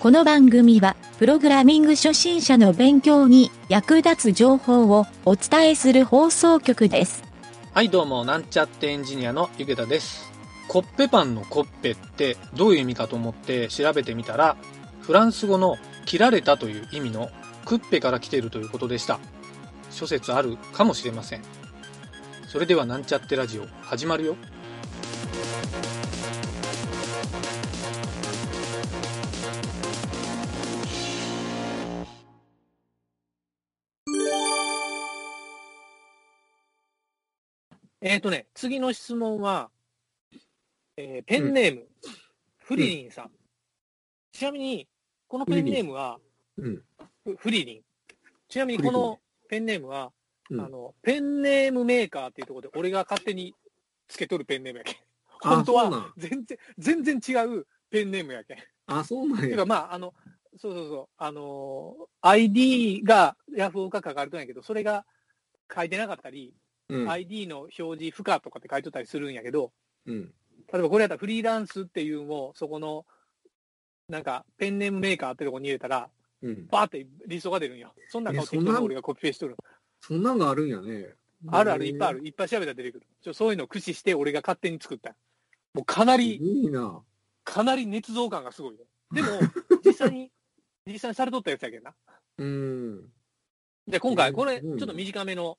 この番組は、プログラミング初心者の勉強に役立つ情報をお伝えする放送局です。はいどうも、なんちゃってエンジニアのゆげたです。コッペパンのコッペってどういう意味かと思って調べてみたら、フランス語の切られたという意味のクッペから来ているということでした。諸説あるかもしれません。それではなんちゃってラジオ始まるよ。次の質問は、ペンネーム、フリリンさん。ちなみに、このペンネームは、フリリン。ちなみに、このペンネームは、ペンネームメーカーっていうところで、俺が勝手につけとるペンネームやけん。本当は、全然違うペンネームやけん。あ、そうなんや。てか、まあ、ID がヤフオクか書かれてないけど、それが書いてなかったり、ID の表示不可とかって書いてたりするんやけど、例えばこれやったらフリーランスっていうのをそこのなんかペンネームメーカーってとこに入れたら、バーってリストが出るんよ。そんな顔適当に俺がコピペしとる。そんなんがあるんやね。あるある、いっぱいある。いっぱい調べたら出てくる。そういうのを駆使して俺が勝手に作った。もうかなりいいな。かなり捏造感がすごいよ。でも実際にされとったやつやけどな。で今回これちょっと短めの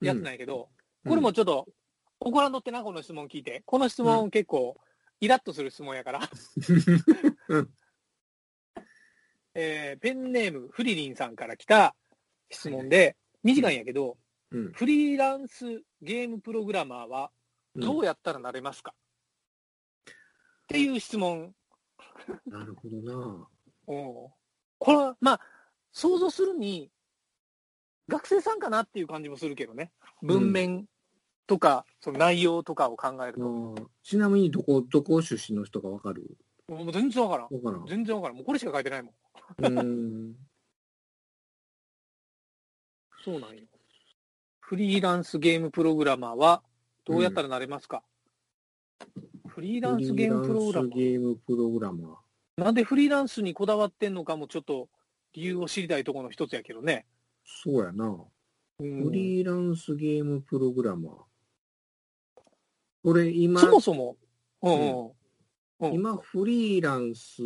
やつなんやけど、これもちょっと怒らんとってな、この質問聞いて。この質問結構イラッとする質問やからペンネームフリリンさんから来た質問で、短いんやけど、フリーランスゲームプログラマーはどうやったらなれますか、っていう質問なるほどな。これはまあ想像するに学生さんかなっていう感じもするけどね。文面とか、その内容とかを考えると。ちなみにどこ出身の人かわかる？もう全然わからん。全然わからん。もうこれしか書いてないもん。そうなんよ。フリーランスゲームプログラマーはどうやったらなれますか？フリーランスゲームプログラマー。なんでフリーランスにこだわってんのかもちょっと理由を知りたいところの一つやけどね。そうやな。フリーランスゲームプログラマー。俺今、そもそも、今フリーランス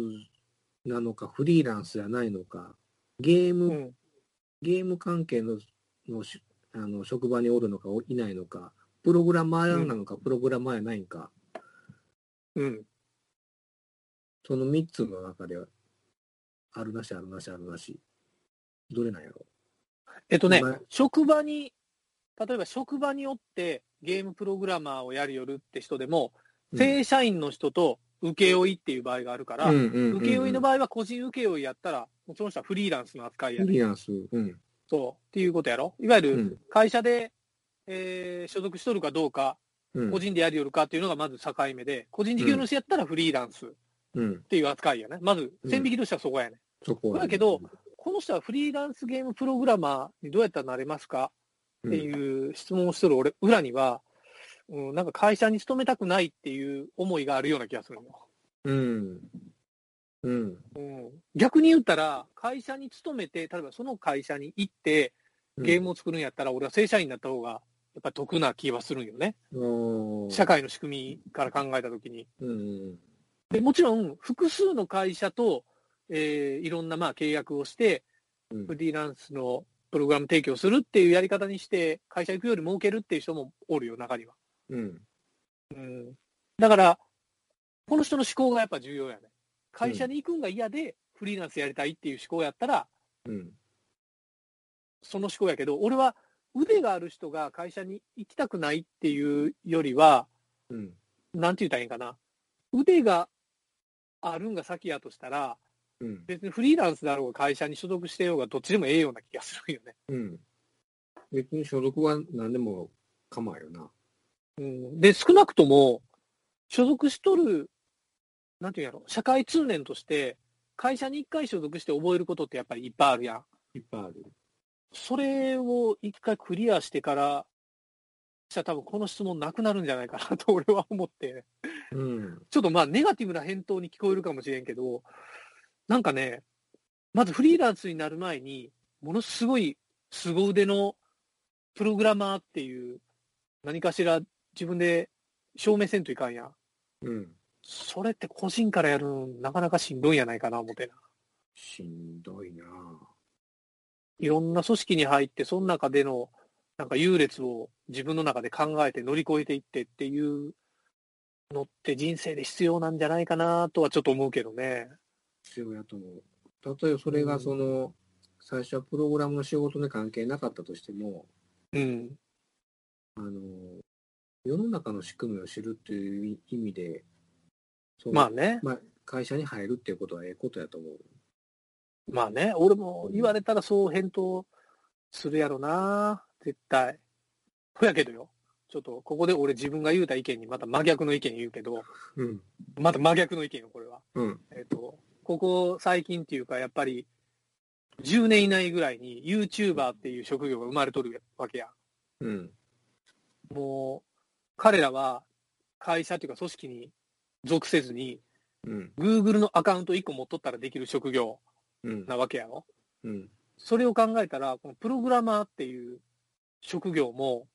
なのかフリーランスじゃないのか、ゲーム関係の職場におるのかいないのか、プログラマーなのか、プログラマーやないんか。その3つの中であるなし。どれなんやろ。職場に、例えば職場におってゲームプログラマーをやりよるって人でも、正社員の人と請負っていう場合があるから、請負の場合は個人請負やったら、その人はフリーランスの扱いやる。フリーランス。そう、っていうことやろ。いわゆる会社で、所属しとるかどうか、個人でやりよるかっていうのがまず境目で、個人事業主やったらフリーランスっていう扱いやね。まず線引きとしてはそこやね。だけど、この人はフリーランスゲームプログラマーにどうやったらなれますかっていう質問をしてる俺、裏には、なんか会社に勤めたくないっていう思いがあるような気がするの。逆に言ったら、会社に勤めて、例えばその会社に行ってゲームを作るんやったら、俺は正社員になった方がやっぱり得な気はするんよね。社会の仕組みから考えたときに。で、もちろん複数の会社といろんなまあ契約をして、フリーランスのプログラム提供するっていうやり方にして、会社行くより儲けるっていう人もおるよ、中には。だから、この人の思考がやっぱ重要やね。会社に行くんが嫌で、フリーランスやりたいっていう思考やったら、その思考やけど、俺は腕がある人が会社に行きたくないっていうよりは、なんて言ったらいいんかな。腕があるんが先やとしたら、別にフリーランスだろうが会社に所属してようがどっちでもええような気がするよね。別に所属は何でも構わんよな。で、少なくとも所属しとる、なんていうんやろ、社会通念として会社に一回所属して覚えることってやっぱりいっぱいあるやん。それを一回クリアしてからしたら多分この質問なくなるんじゃないかなと俺は思って、ちょっとまあネガティブな返答に聞こえるかもしれんけど、なんかね、まずフリーランスになる前に、ものすごい凄腕のプログラマーっていう、何かしら自分で証明せんといかんや。うん。それって個人からやるの、なかなかしんどいんやないかな、思てな。しんどいな。いろんな組織に入って、その中での、なんか優劣を自分の中で考えて乗り越えていってっていうのって人生で必要なんじゃないかなとはちょっと思うけどね。必要やと思う。例えばそれがその、うん、最初はプログラムの仕事に関係なかったとしても、うん、世の中の仕組みを知るっていう意味で、まあね、まあ、会社に入るっていうことはええことやと思う。まあね、俺も言われたらそう返答するやろな。絶対。そやけどよ。ちょっと、ここで俺自分が言うた意見にまた真逆の意見言うけど、うん、また真逆の意見よ、これは。うん、ここ最近っていうか、やっぱり、10年以内ぐらいに YouTuber っていう職業が生まれとるわけや。うん。もう、彼らは会社っていうか組織に属せずに、うん、Google のアカウント1個持っとったらできる職業なわけやろ。うん。うん、それを考えたら、このプログラマーっていう、職業も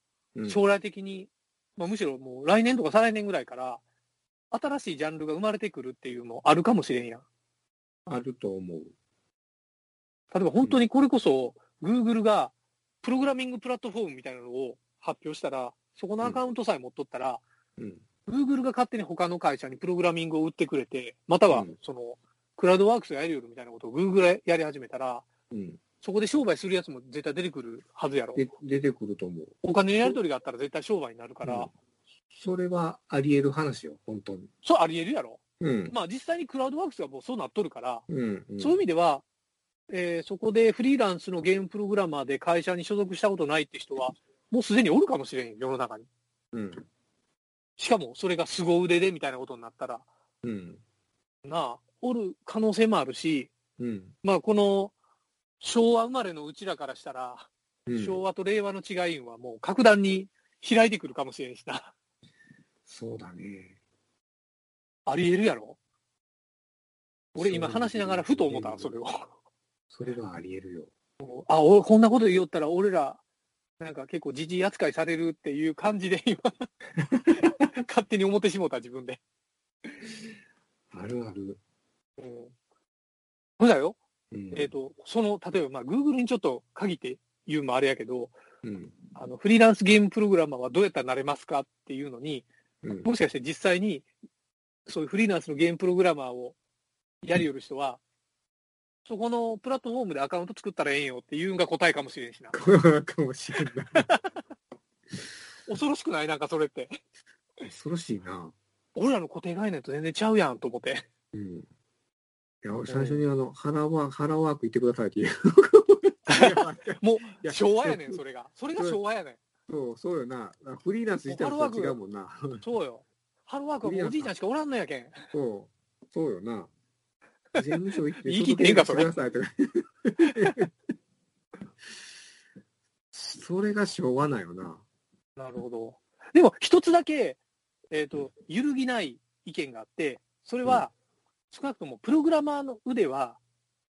将来的に、うん、まあ、むしろもう来年とか再来年ぐらいから新しいジャンルが生まれてくるっていうのもあるかもしれんやん。あると思う。例えば本当にこれこそ Google がプログラミングプラットフォームみたいなのを発表したら、そこのアカウントさえ持っとったら、うんうん、Google が勝手に他の会社にプログラミングを売ってくれて、またはそのクラウドワークスがやるよみたいなことを Google がやり始めたら、うんそこで商売するやつも絶対出てくるはずやろ。出てくると思う。お金のやり取りがあったら絶対商売になるから、うん、それはあり得る話よ、本当に。そう、あり得るやろ、うん、まあ実際にクラウドワークスがもうそうなっとるから、うんうん、そういう意味では、そこでフリーランスのゲームプログラマーで会社に所属したことないって人はもうすでにおるかもしれんよ、世の中に、うん、しかもそれが凄腕でみたいなことになったら、うん、なあ、おる可能性もあるし、うん、まあこの昭和生まれのうちらからしたら、うん、昭和と令和の違いはもう格段に開いてくるかもしれんしな。そうだね。ありえるやろ。俺今話しながらふと思った、それを。それはありえるよ。あ、俺こんなこと言おったら俺らなんか結構じじい扱いされるっていう感じで今勝手に思ってしもうた、自分で。あるある。うん。そうだよ。うん、その、例えば、まあ、Google にちょっと限って言うもあれやけど、うん、フリーランスゲームプログラマーはどうやったらなれますかっていうのに、うん、もしかして実際に、そういうフリーランスのゲームプログラマーをやりよる人は、そこのプラットフォームでアカウント作ったらええよっていうのが答えかもしれんしな。かもしれんな。恐ろしくない？なんかそれって。恐ろしいな。俺らの固定概念と全然ちゃうやんと思って。うん。いや最初に腹ワーク言ってくださいっていうもう昭和やねん、それが昭和やねん。そうよな。フリーランス自体も違うもんな。そうよ。ハローワークはもうおじいちゃんしかおらんのやけん。そうよな。税務署行って言い切ってんかそれ。それが昭和なんよな。なるほど。でも一つだけ揺るぎない意見があって、それは、うん、少なくともプログラマーの腕は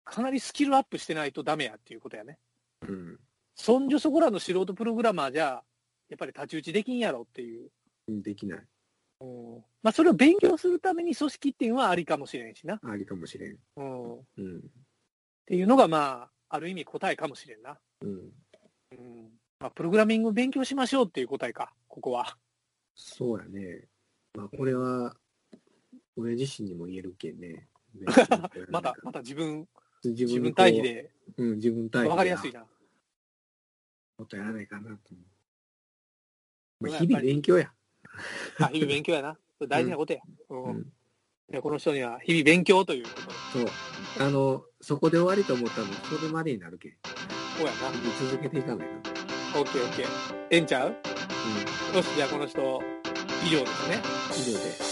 かなりスキルアップしてないとダメやっていうことやね、うん、そんじょそこらの素人プログラマーじゃやっぱり太刀打ちできんやろっていう。できない、うん、まあそれを勉強するために組織っていうのはありかもしれんしな。ありかもしれん、うんうん、っていうのがまあある意味答えかもしれんな、うんうん、まあ、プログラミングを勉強しましょうっていう答えか、ここは。そうやね。まあこれは俺自身にも言えるけんね。また自分対比で、うん、自分対比で分かりやすいな。もっとやらないかなと思う。まあ、日々勉強や。日々勉強やな。それ大事なことや。うんうん、いやこの人には日々勉強ということ。そう。そこで終わりと思ったの、それまでになるけん。そうやな。続けていかないと。オッケーオッケー。えんちゃう？うん。よし、じゃあこの人以上ですね。以上で。